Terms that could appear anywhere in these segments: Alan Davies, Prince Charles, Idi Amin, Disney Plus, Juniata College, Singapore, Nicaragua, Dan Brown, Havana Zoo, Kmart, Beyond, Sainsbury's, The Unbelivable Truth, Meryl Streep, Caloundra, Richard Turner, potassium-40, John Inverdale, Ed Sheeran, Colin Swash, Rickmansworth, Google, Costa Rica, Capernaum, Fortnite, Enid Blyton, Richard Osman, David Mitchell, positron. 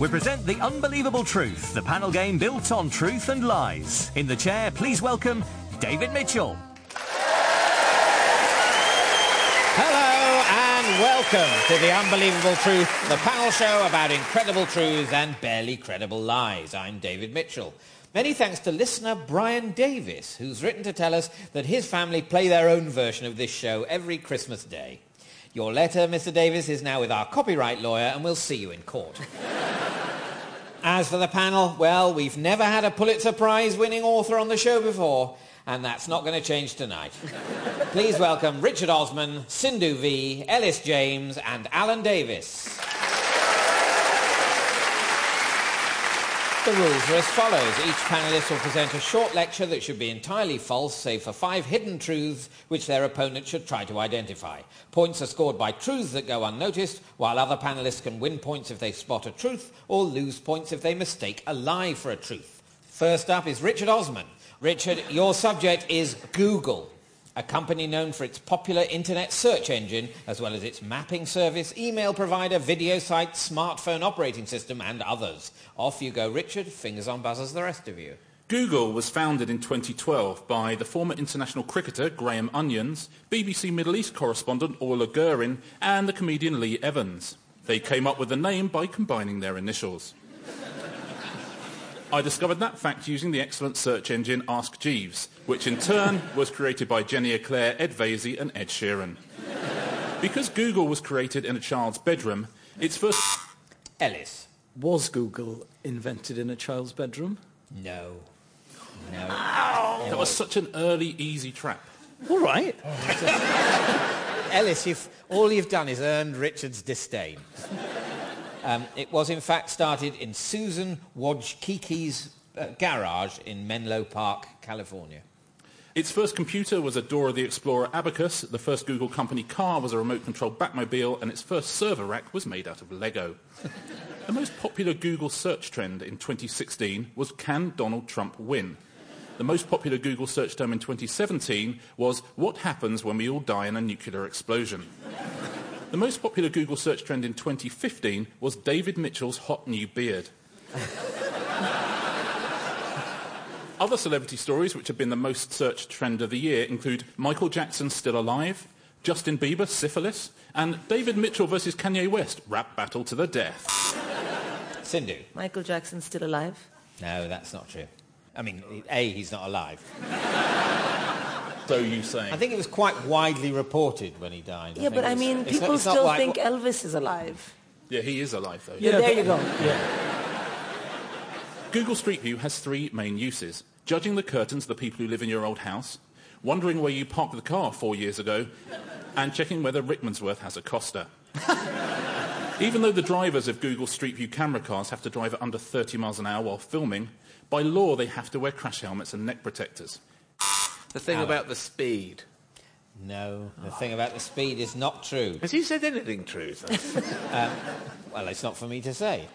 We present The Unbelievable Truth, the panel game built on truth and lies. In the chair, please welcome David Mitchell. Hello and welcome to The Unbelievable Truth, the panel show about incredible truths and barely credible lies. I'm David Mitchell. Many thanks to listener Brian Davis, who's written to tell us that his family play their own version of this show every Christmas Day. Your letter, Mr. Davis, is now with our copyright lawyer, and we'll see you in court. As for the panel, well, we've never had a Pulitzer Prize-winning author on the show before, and that's not going to change tonight. Please welcome Richard Osman, Sindhu Vee, Elis James, and Alan Davies. The rules are as follows. Each panellist will present a short lecture that should be entirely false, save for 5 hidden truths which their opponent should try to identify. Points are scored by truths that go unnoticed, while other panellists can win points if they spot a truth or lose points if they mistake a lie for a truth. First up is Richard Osman. Richard, your subject is Google, a company known for its popular internet search engine, as well as its mapping service, email provider, video site, smartphone operating system, and others. Off you go, Richard. Fingers on buzzers, the rest of you. Google was founded in 2012 by the former international cricketer Graham Onions, BBC Middle East correspondent Orla Guerin, and the comedian Lee Evans. They came up with the name by combining their initials. I discovered that fact using the excellent search engine Ask Jeeves, which in turn was created by Jenny Eclair, Ed Vaizey and Ed Sheeran. Because Google was created in a child's bedroom, its first... Elis. Was Google invented in a child's bedroom? No. No. Ow! That was such an early, easy trap. All right. Elis, if all you've done is earned Richard's disdain... It was, in fact, started in Susan Wojcicki's garage in Menlo Park, California. Its first computer was a Dora the Explorer Abacus, the first Google company car was a remote-controlled Batmobile, and its first server rack was made out of Lego. The most popular Google search trend in 2016 was, can Donald Trump win? The most popular Google search term in 2017 was, what happens when we all die in a nuclear explosion? The most popular Google search trend in 2015 was David Mitchell's hot new beard. Other celebrity stories which have been the most searched trend of the year include Michael Jackson still alive, Justin Bieber syphilis, and David Mitchell versus Kanye West rap battle to the death. Sindhu. Michael Jackson still alive? No, that's not true. I mean, A, he's not alive. So you saying? I think it was quite widely reported when he died. Yeah, but I mean, people still think Elvis is alive. Yeah, he is alive, though. Yeah, there you go. Yeah. Google Street View has 3 main uses. Judging the curtains of the people who live in your old house, wondering where you parked the car 4 years ago, and checking whether Rickmansworth has a Costa. Even though the drivers of Google Street View camera cars have to drive at under 30 miles an hour while filming, by law they have to wear crash helmets and neck protectors. The thing about the speed. No, the thing about the speed is not true. Has he said anything true? Well, it's not for me to say.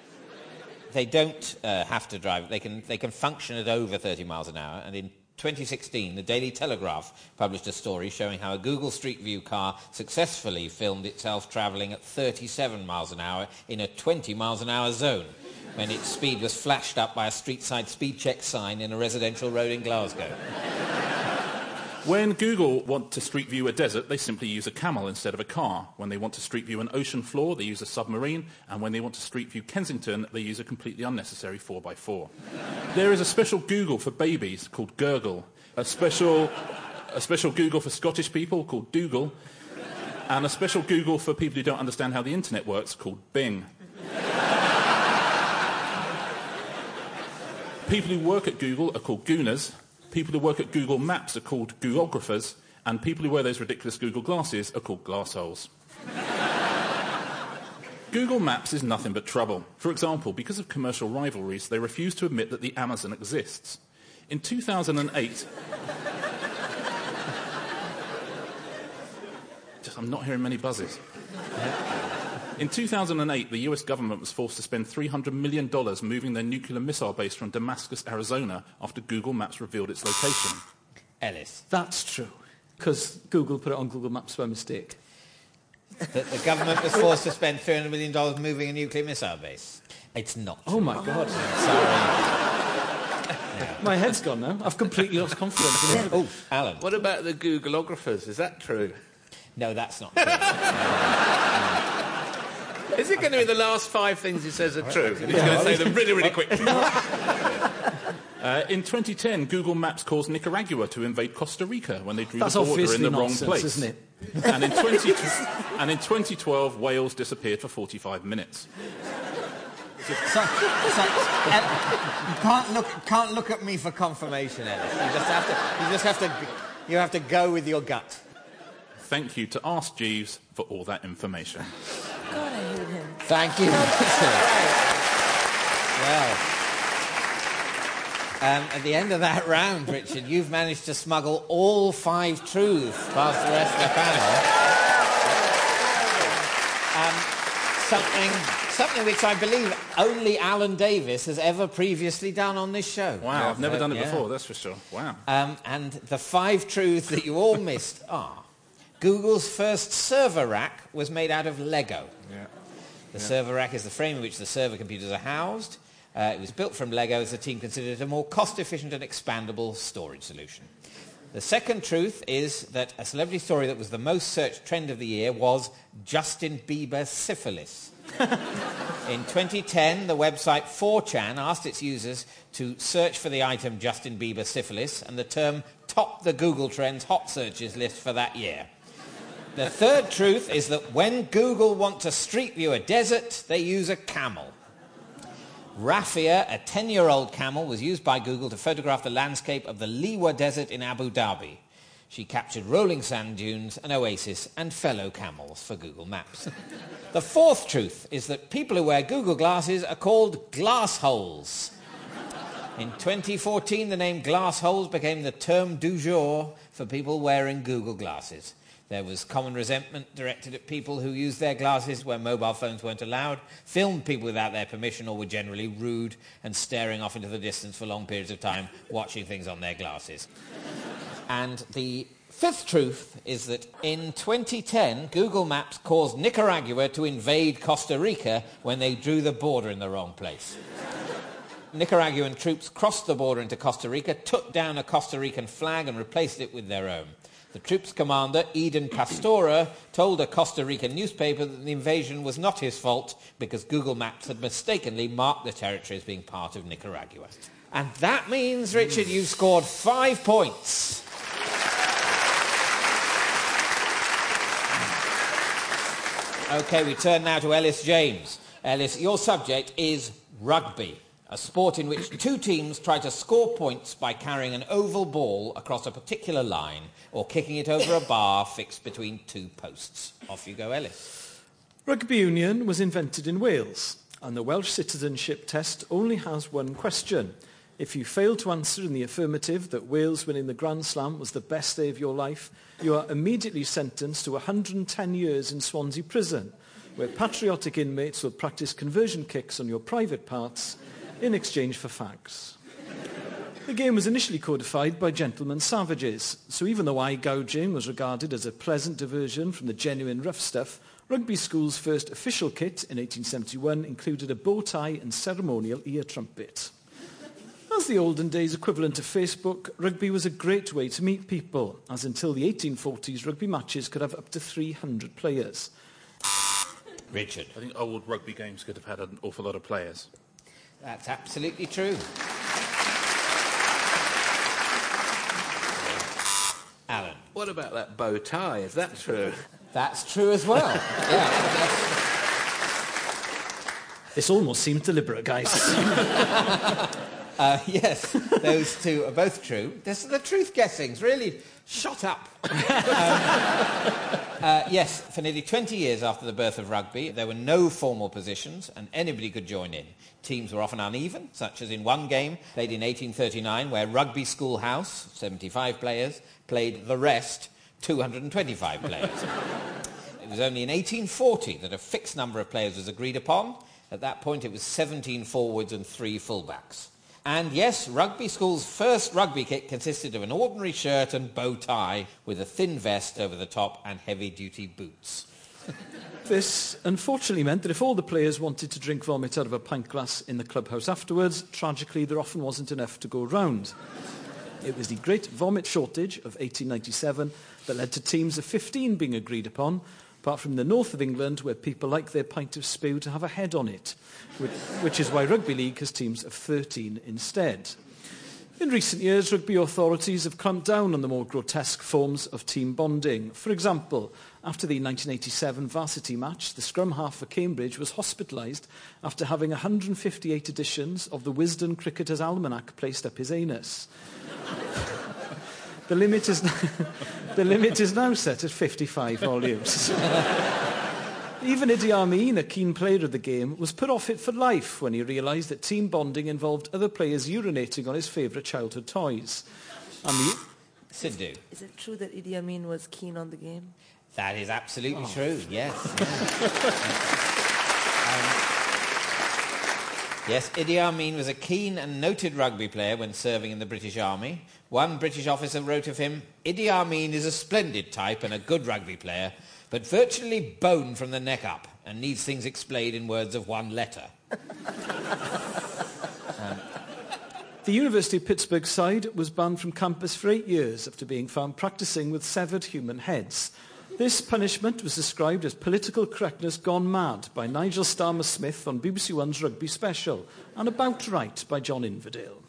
They don't have to drive. They can function at over 30 miles an hour. And in 2016, the Daily Telegraph published a story showing how a Google Street View car successfully filmed itself travelling at 37 miles an hour in a 20 miles an hour zone when its speed was flashed up by a street-side speed check sign in a residential road in Glasgow. When Google want to street view a desert, they simply use a camel instead of a car. When they want to street view an ocean floor, they use a submarine. And when they want to street view Kensington, they use a completely unnecessary 4x4. There is a special Google for babies called Gurgle, a special Google for Scottish people called Dougal, and a special Google for people who don't understand how the internet works called Bing. People who work at Google are called Gooners. People who work at Google Maps are called Googleographers, and people who wear those ridiculous Google glasses are called glassholes. Google Maps is nothing but trouble. For example, because of commercial rivalries, they refuse to admit that the Amazon exists. In 2008... I'm not hearing many buzzes. In 2008, the US government was forced to spend $300 million moving their nuclear missile base from Damascus, Arizona, after Google Maps revealed its location. Elis. That's true, because Google put it on Google Maps by mistake. that the government was forced to spend $300 million moving a nuclear missile base. It's not. Oh, my God. Sorry. Yeah. My head's gone now. I've completely lost confidence in it. Oh, Alan. What about the Googleographers? Is that true? No, that's not true. Is it going to be the last five things he says are true? And he's going to say them really, really quickly. In 2010, Google Maps caused Nicaragua to invade Costa Rica when they drew the border in the wrong place. Isn't it? And in 2012, Wales disappeared for 45 minutes. So, you can't look at me for confirmation, Elis. You have to go with your gut. Thank you to Ask Jeeves for all that information. God, I hate him. Thank you. Well, at the end of that round, Richard, you've managed to smuggle all five truths past the rest of the panel. Something which I believe only Alan Davies has ever previously done on this show. Wow, I've never done it before, that's for sure. Wow. And the five truths that you all missed are... Google's first server rack was made out of Lego. Yeah. The server rack is the frame in which the server computers are housed. It was built from Lego as the team considered a more cost-efficient and expandable storage solution. The second truth is that a celebrity story that was the most searched trend of the year was Justin Bieber syphilis. In 2010, the website 4chan asked its users to search for the item Justin Bieber syphilis, and the term topped the Google Trends hot searches list for that year. The third truth is that when Google want to street view a desert, they use a camel. Rafia, a 10-year-old camel, was used by Google to photograph the landscape of the Liwa Desert in Abu Dhabi. She captured rolling sand dunes, an oasis, and fellow camels for Google Maps. The fourth truth is that people who wear Google glasses are called glassholes. In 2014, the name glassholes became the terme du jour for people wearing Google glasses. There was common resentment directed at people who used their glasses where mobile phones weren't allowed, filmed people without their permission or were generally rude and staring off into the distance for long periods of time, watching things on their glasses. And the fifth truth is that in 2010, Google Maps caused Nicaragua to invade Costa Rica when they drew the border in the wrong place. Nicaraguan troops crossed the border into Costa Rica, took down a Costa Rican flag and replaced it with their own. The troops commander, Eden Pastora, told a Costa Rican newspaper that the invasion was not his fault because Google Maps had mistakenly marked the territory as being part of Nicaragua. And that means, Richard, you've scored 5 points. OK, we turn now to Elis James. Elis, your subject is rugby, a sport in which two teams try to score points by carrying an oval ball across a particular line or kicking it over a bar fixed between two posts. Off you go, Elis. Rugby union was invented in Wales, and the Welsh citizenship test only has one question. If you fail to answer in the affirmative that Wales winning the Grand Slam was the best day of your life, you are immediately sentenced to 110 years in Swansea prison, where patriotic inmates will practice conversion kicks on your private parts in exchange for fags. The game was initially codified by gentlemen savages, so even though eye gouging was regarded as a pleasant diversion from the genuine rough stuff, rugby school's first official kit in 1871 included a bow tie and ceremonial ear trumpet. As the olden days equivalent of Facebook, rugby was a great way to meet people, as until the 1840s, rugby matches could have up to 300 players. Richard. I think old rugby games could have had an awful lot of players. That's absolutely true. Alan. What about that bow tie? Is that true? That's true as well. This almost seemed deliberate, guys. Yes, those two are both true. This is the truth guessings, really. Shut up. Yes, for nearly 20 years after the birth of rugby, there were no formal positions and anybody could join in. Teams were often uneven, such as in one game played in 1839 where Rugby School House, 75 players, played the rest, 225 players. It was only in 1840 that a fixed number of players was agreed upon. At that point, it was 17 forwards and 3 fullbacks. And yes, rugby school's first rugby kit consisted of an ordinary shirt and bow tie with a thin vest over the top and heavy-duty boots. This unfortunately meant that if all the players wanted to drink vomit out of a pint glass in the clubhouse afterwards, tragically there often wasn't enough to go round. It was the great vomit shortage of 1897 that led to teams of 15 being agreed upon, apart from the north of England where people like their pint of spew to have a head on it, which is why rugby league has teams of 13 instead. In recent years, rugby authorities have clamped down on the more grotesque forms of team bonding. For example, after the 1987 varsity match, the scrum half for Cambridge was hospitalised after having 158 editions of the Wisden Cricketer's Almanac placed up his anus. The limit is now set at 55 volumes. Even Idi Amin, a keen player of the game, was put off it for life when he realised that team bonding involved other players urinating on his favourite childhood toys. Sindhu. Is it true that Idi Amin was keen on the game? That is absolutely true, yes. Yes, Idi Amin was a keen and noted rugby player when serving in the British Army. One British officer wrote of him, "Idi Amin is a splendid type and a good rugby player, but virtually bone from the neck up and needs things explained in words of one letter." The University of Pittsburgh side was banned from campus for 8 years after being found practising with severed human heads. This punishment was described as political correctness gone mad by Nigel Starmer-Smith on BBC One's Rugby Special, and about right by John Inverdale.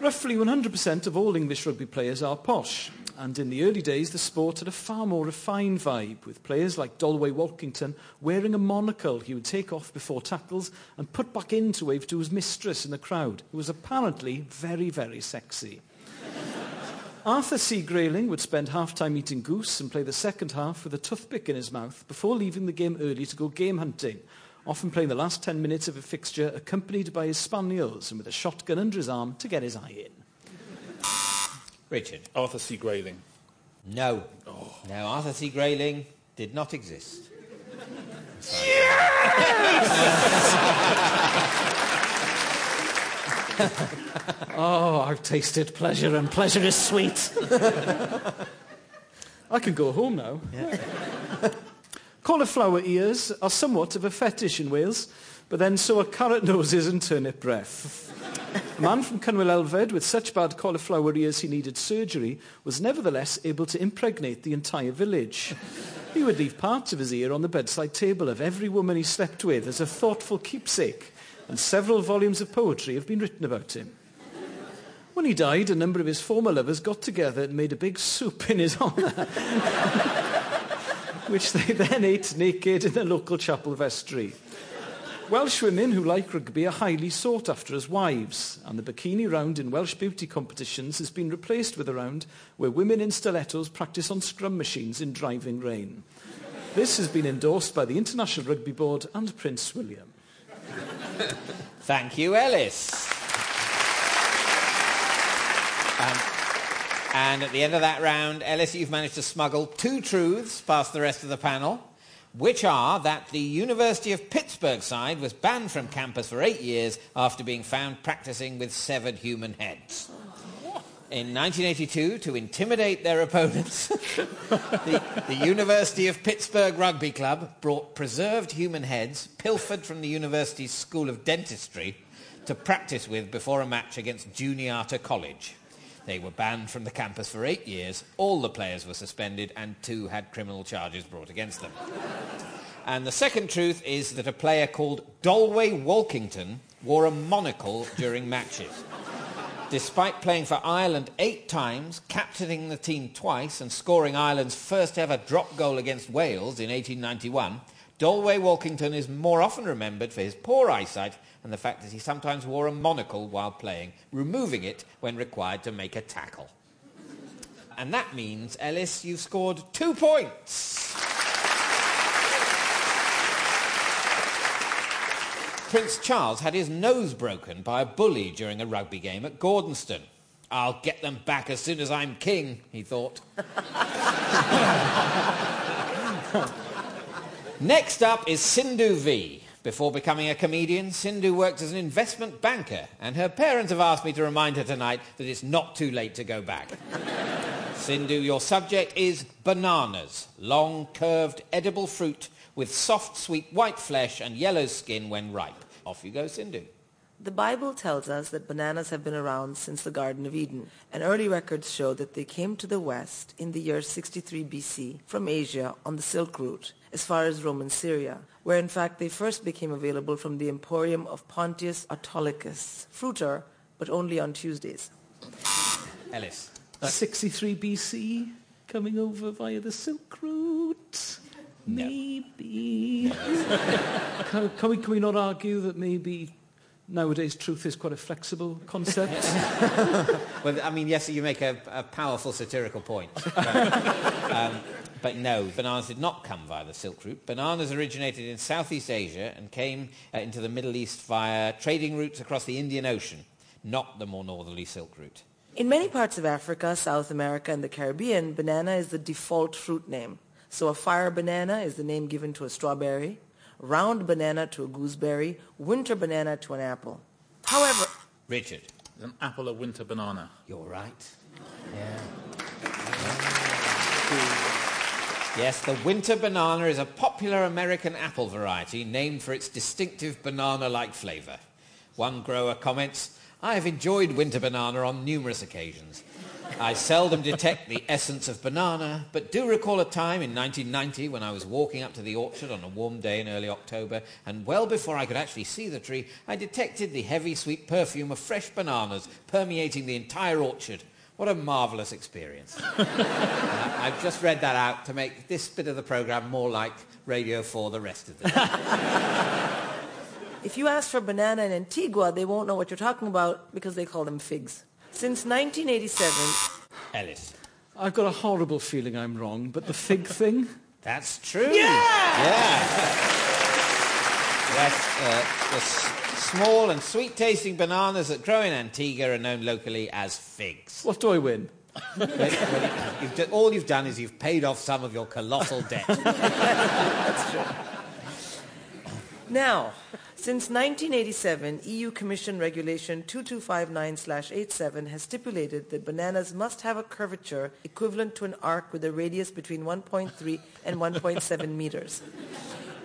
Roughly 100% of all English rugby players are posh, and in the early days the sport had a far more refined vibe, with players like Dolway Walkington wearing a monocle he would take off before tackles and put back in to wave to his mistress in the crowd, who was apparently very, very sexy. Arthur C. Grayling would spend half-time eating goose and play the second half with a toothpick in his mouth before leaving the game early to go game hunting, often playing the last 10 minutes of a fixture accompanied by his spaniels and with a shotgun under his arm to get his eye in. Richard. Arthur C. Grayling. No. Oh. No, Arthur C. Grayling did not exist. Yes! Oh, I've tasted pleasure, and pleasure is sweet. I can go home now. Yeah. Cauliflower ears are somewhat of a fetish in Wales, but then so are carrot noses and turnip breath. A man from Cynwyl Elfed with such bad cauliflower ears he needed surgery was nevertheless able to impregnate the entire village. He would leave parts of his ear on the bedside table of every woman he slept with as a thoughtful keepsake, and several volumes of poetry have been written about him. When he died, a number of his former lovers got together and made a big soup in his honour, which they then ate naked in the local chapel vestry. Welsh women who like rugby are highly sought after as wives, and the bikini round in Welsh beauty competitions has been replaced with a round where women in stilettos practice on scrum machines in driving rain. This has been endorsed by the International Rugby Board and Prince William. Thank you, Elis. And at the end of that round, Elis, you've managed to smuggle two truths past the rest of the panel, which are that the University of Pittsburgh side was banned from campus for 8 years after being found practising with severed human heads. In 1982, to intimidate their opponents, the University of Pittsburgh Rugby Club brought preserved human heads pilfered from the university's School of Dentistry to practice with before a match against Juniata College. They were banned from the campus for 8 years, all the players were suspended, and two had criminal charges brought against them. And the second truth is that a player called Dolway Walkington wore a monocle during matches. Despite playing for Ireland 8 times, captaining the team twice and scoring Ireland's first ever drop goal against Wales in 1891, Dolway Walkington is more often remembered for his poor eyesight and the fact that he sometimes wore a monocle while playing, removing it when required to make a tackle. And that means, Elis, you've scored 2 points. Prince Charles had his nose broken by a bully during a rugby game at Gordonstoun. "I'll get them back as soon as I'm king," he thought. Next up is Sindhu Vee. Before becoming a comedian, Sindhu worked as an investment banker, and her parents have asked me to remind her tonight that it's not too late to go back. Sindhu, your subject is bananas, long, curved, edible fruit with soft, sweet, white flesh and yellow skin when ripe. Off you go, Sindhu. The Bible tells us that bananas have been around since the Garden of Eden, and early records show that they came to the West in the year 63 BC from Asia on the Silk Route, as far as Roman Syria, where in fact they first became available from the emporium of Pontius Autolycus, fruiter, but only on Tuesdays. Elis. 63 BC, coming over via the Silk Route. No. Maybe. Can we not argue that maybe nowadays truth is quite a flexible concept? Well, I mean, yes, you make a powerful satirical point. But no, bananas did not come via the Silk Route. Bananas originated in Southeast Asia and came into the Middle East via trading routes across the Indian Ocean, not the more northerly Silk Route. In many parts of Africa, South America and the Caribbean, banana is the default fruit name. So a fire banana is the name given to a strawberry, round banana to a gooseberry, winter banana to an apple. However... Richard. Is an apple a winter banana? You're right. Yeah. Yes, the winter banana is a popular American apple variety named for its distinctive banana-like flavour. One grower comments... I have enjoyed winter banana on numerous occasions. I seldom detect the essence of banana, but do recall a time in 1990 when I was walking up to the orchard on a warm day in early October, and well before I could actually see the tree, I detected the heavy, sweet perfume of fresh bananas permeating the entire orchard. What a marvellous experience. I've just read that out to make this bit of the programme more like Radio 4 the rest of the day. If you ask for banana in Antigua, they won't know what you're talking about because they call them figs. Since 1987... Elis. I've got a horrible feeling I'm wrong, but the fig thing? That's true. Yeah! Yes, the small and sweet-tasting bananas that grow in Antigua are known locally as figs. What do I win? All you've done is you've paid off some of your colossal debt. That's true. Now... Since 1987, EU Commission Regulation 2259/87 has stipulated that bananas must have a curvature equivalent to an arc with a radius between 1.3 and 1.7 meters.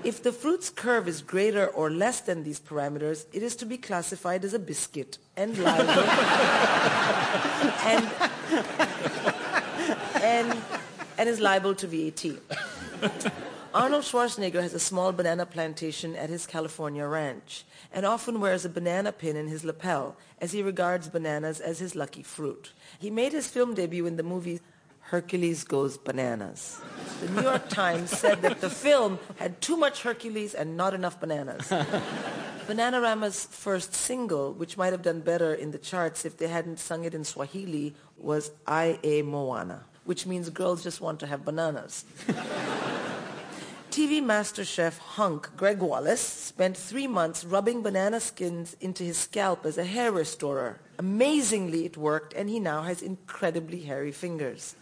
If the fruit's curve is greater or less than these parameters, it is to be classified as a biscuit and liable and is liable to VAT. Arnold Schwarzenegger has a small banana plantation at his California ranch and often wears a banana pin in his lapel as he regards bananas as his lucky fruit. He made his film debut in the movie Hercules Goes Bananas. The New York Times said that the film had too much Hercules and not enough bananas. Bananarama's first single, which might have done better in the charts if they hadn't sung it in Swahili, was Ie Moana, which means girls just want to have bananas. TV master chef hunk Greg Wallace spent 3 months rubbing banana skins into his scalp as a hair restorer. Amazingly, it worked, and he now has incredibly hairy fingers.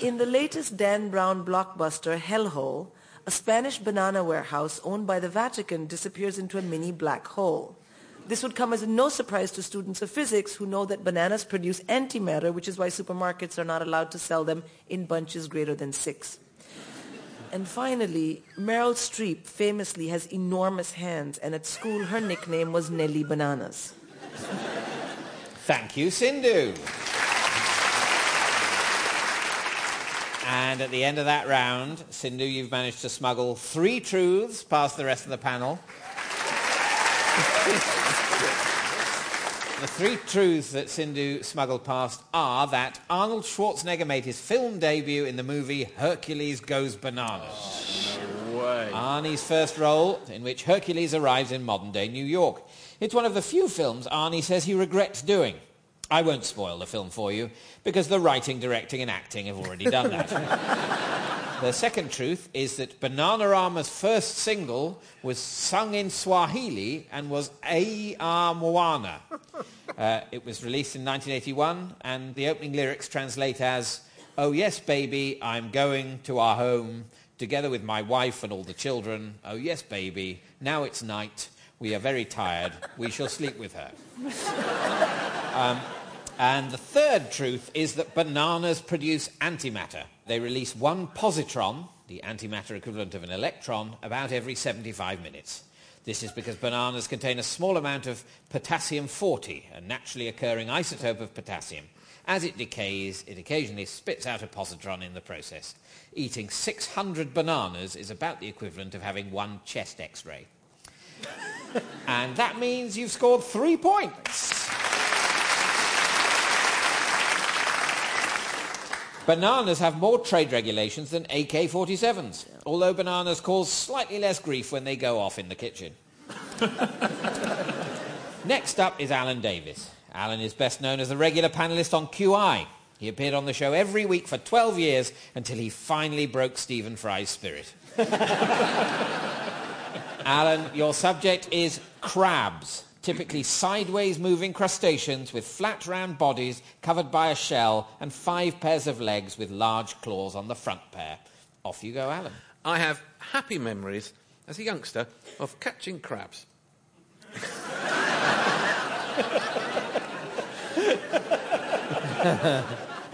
In the latest Dan Brown blockbuster, Hellhole, a Spanish banana warehouse owned by the Vatican disappears into a mini black hole. This would come as no surprise to students of physics who know that bananas produce antimatter, which is why supermarkets are not allowed to sell them in bunches greater than 6. And finally, Meryl Streep famously has enormous hands, and at school her nickname was Nelly Bananas. Thank you, Sindhu. And at the end of that round, Sindhu, you've managed to smuggle 3 truths past the rest of the panel. The 3 truths that Sindhu smuggled past are that Arnold Schwarzenegger made his film debut in the movie Hercules Goes Bananas. Oh, no way. Arnie's first role, in which Hercules arrives in modern-day New York. It's one of the few films Arnie says he regrets doing. I won't spoil the film for you, because the writing, directing and acting have already done that. The second truth is that Bananarama's first single was sung in Swahili and was Ie Moana. It was released in 1981, and the opening lyrics translate as, "Oh yes, baby, I'm going to our home, together with my wife and all the children. Oh yes, baby, now it's night. We are very tired. We shall sleep with her. And the third truth is that bananas produce antimatter. They release one positron, the antimatter equivalent of an electron, about every 75 minutes. This is because bananas contain a small amount of potassium-40, a naturally occurring isotope of potassium. As it decays, it occasionally spits out a positron in the process. Eating 600 bananas is about the equivalent of having one chest X-ray. And that means you've scored 3 points. Bananas have more trade regulations than AK-47s, although bananas cause slightly less grief when they go off in the kitchen. Next up is Alan Davies. Alan is best known as a regular panellist on QI. He appeared on the show every week for 12 years until he finally broke Stephen Fry's spirit. Alan, your subject is crabs, typically sideways moving crustaceans with flat round bodies covered by a shell and 5 pairs of legs with large claws on the front pair. Off you go, Alan. I have happy memories as a youngster of catching crabs.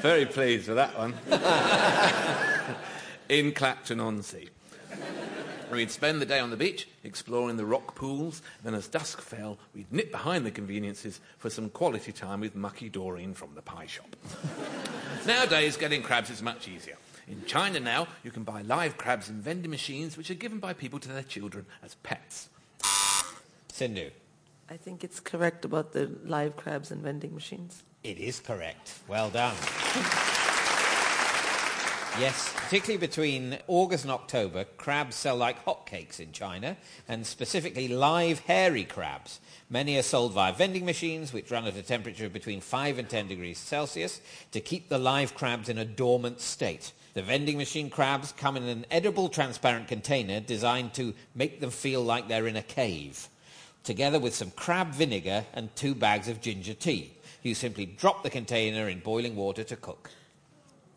Very pleased with that one. In Clacton-on-Sea. We'd spend the day on the beach, exploring the rock pools, then as dusk fell, we'd nip behind the conveniences for some quality time with Mucky Doreen from the pie shop. Nowadays, getting crabs is much easier. In China now, you can buy live crabs in vending machines, which are given by people to their children as pets. Sindhu. I think it's correct about the live crabs and vending machines. It is correct. Well done. Yes, particularly between August and October, crabs sell like hotcakes in China, and specifically live hairy crabs. Many are sold via vending machines, which run at a temperature of between 5 and 10 degrees Celsius, to keep the live crabs in a dormant state. The vending machine crabs come in an edible transparent container designed to make them feel like they're in a cave, together with some crab vinegar and 2 bags of ginger tea. You simply drop the container in boiling water to cook.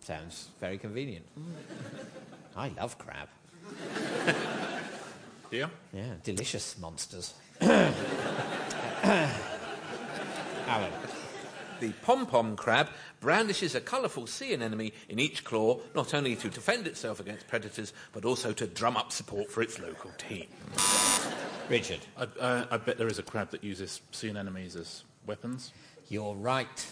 Sounds very convenient. I love crab. Yeah? Yeah, delicious monsters. Alan. The pom-pom crab brandishes a colourful sea anemone in each claw, not only to defend itself against predators, but also to drum up support for its local team. Richard. I bet there is a crab that uses sea anemones as weapons. You're right.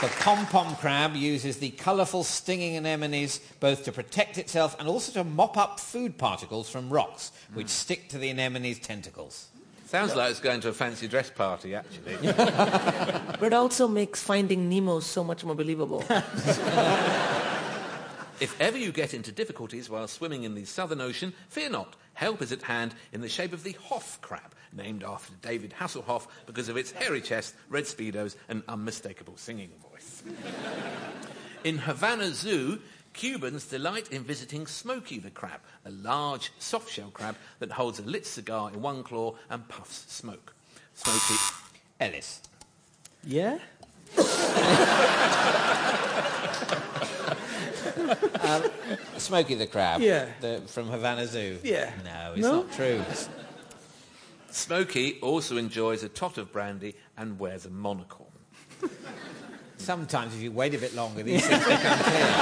The pom-pom crab uses the colourful stinging anemones both to protect itself and also to mop up food particles from rocks, which stick to the anemone's tentacles. Sounds like it's going to a fancy dress party, actually. But it also makes Finding Nemo so much more believable. If ever you get into difficulties while swimming in the Southern Ocean, fear not. Help is at hand in the shape of the Hoff crab, named after David Hasselhoff because of its hairy chest, red speedos and unmistakable singing voice. In Havana Zoo, Cubans delight in visiting Smokey the crab, a large soft-shell crab that holds a lit cigar in one claw and puffs smoke. Smokey. Elis. Yeah? Smokey the crab, from Havana Zoo. Yeah. No, it's not true. Smokey also enjoys a tot of brandy and wears a monocle. Sometimes, if you wait a bit longer, these things become clear.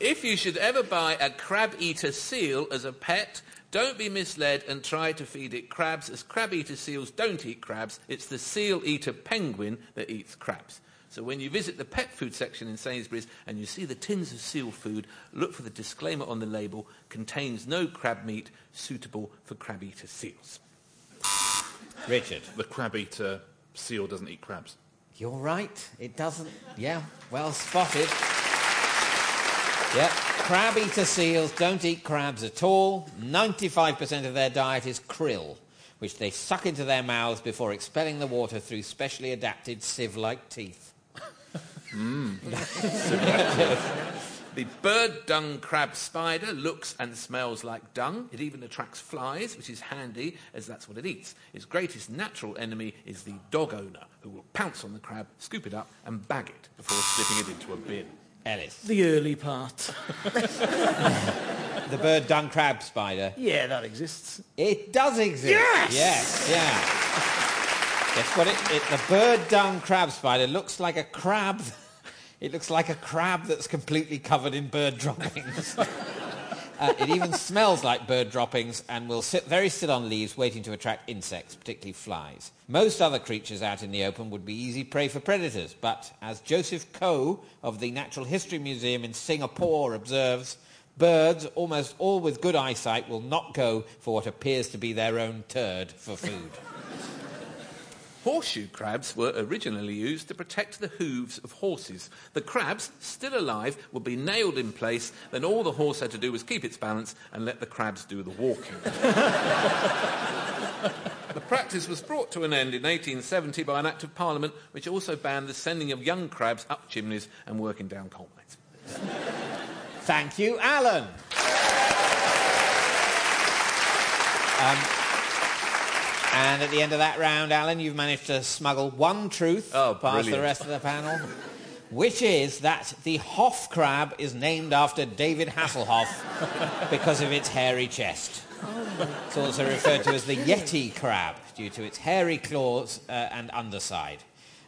If you should ever buy a crab-eater seal as a pet, don't be misled and try to feed it crabs, as crab-eater seals don't eat crabs. It's the seal-eater penguin that eats crabs. So when you visit the pet food section in Sainsbury's and you see the tins of seal food, look for the disclaimer on the label, contains no crab meat suitable for crab-eater seals. Richard. The crab-eater seal doesn't eat crabs. You're right, it doesn't. Yeah, well spotted. Yep, crab-eater seals don't eat crabs at all. 95% of their diet is krill, which they suck into their mouths before expelling the water through specially adapted sieve-like teeth. The bird dung crab spider looks and smells like dung. It even attracts flies, which is handy, as that's what it eats. Its greatest natural enemy is the dog owner, who will pounce on the crab, scoop it up, and bag it before slipping it into a bin. Elis. The early part. the bird dung crab spider. Yeah, that exists. It does exist. Yes! Yes, yeah. That's what the bird dung crab spider looks like a crab. It looks like a crab that's completely covered in bird droppings. It even smells like bird droppings and will sit very still on leaves, waiting to attract insects, particularly flies. Most other creatures out in the open would be easy prey for predators, but as Joseph Koh of the Natural History Museum in Singapore observes, birds, almost all with good eyesight, will not go for what appears to be their own turd for food. Horseshoe crabs were originally used to protect the hooves of horses. The crabs, still alive, would be nailed in place, then all the horse had to do was keep its balance and let the crabs do the walking. The practice was brought to an end in 1870 by an Act of Parliament which also banned the sending of young crabs up chimneys and working down coal mines. Thank you, Alan. And at the end of that round, Alan, you've managed to smuggle one truth past the rest of the panel, which is that the Hoff crab is named after David Hasselhoff because of its hairy chest. Oh, it's also referred to as the Yeti crab due to its hairy claws and underside.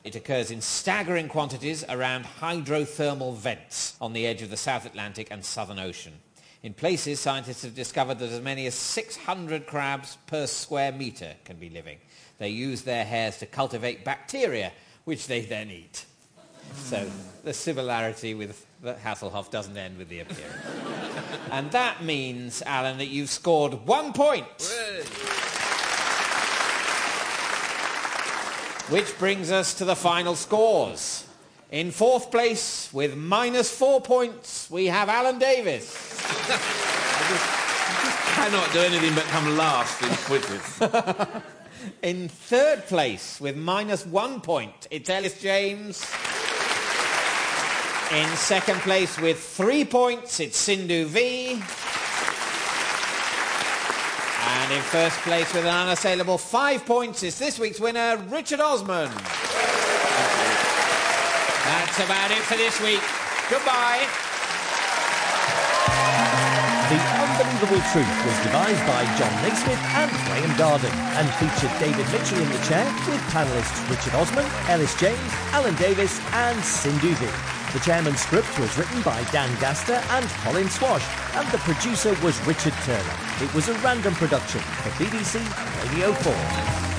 It occurs in staggering quantities around hydrothermal vents on the edge of the South Atlantic and Southern Ocean. In places, scientists have discovered that as many as 600 crabs per square metre can be living. They use their hairs to cultivate bacteria, which they then eat. So the similarity with Hasselhoff doesn't end with the appearance. And that means, Alan, that you've scored 1 point. Hooray. Which brings us to the final scores. In fourth place, with -4 points, we have Alan Davies. I just cannot do anything but come last in quizzes. In third place, with -1 point, it's Elis James. In second place, with 3 points, it's Sindhu Vee. And in first place, with an unassailable 5 points, it's this week's winner, Richard Osman. That's about it for this week. Goodbye. The Unbelievable Truth was devised by John Naismith and Graham Garden and featured David Mitchell in the chair with panellists Richard Osman, Elis James, Alan Davies and Sindhu Vee. The chairman's script was written by Dan Gaster and Colin Swash and the producer was Richard Turner. It was a Random production for BBC Radio 4.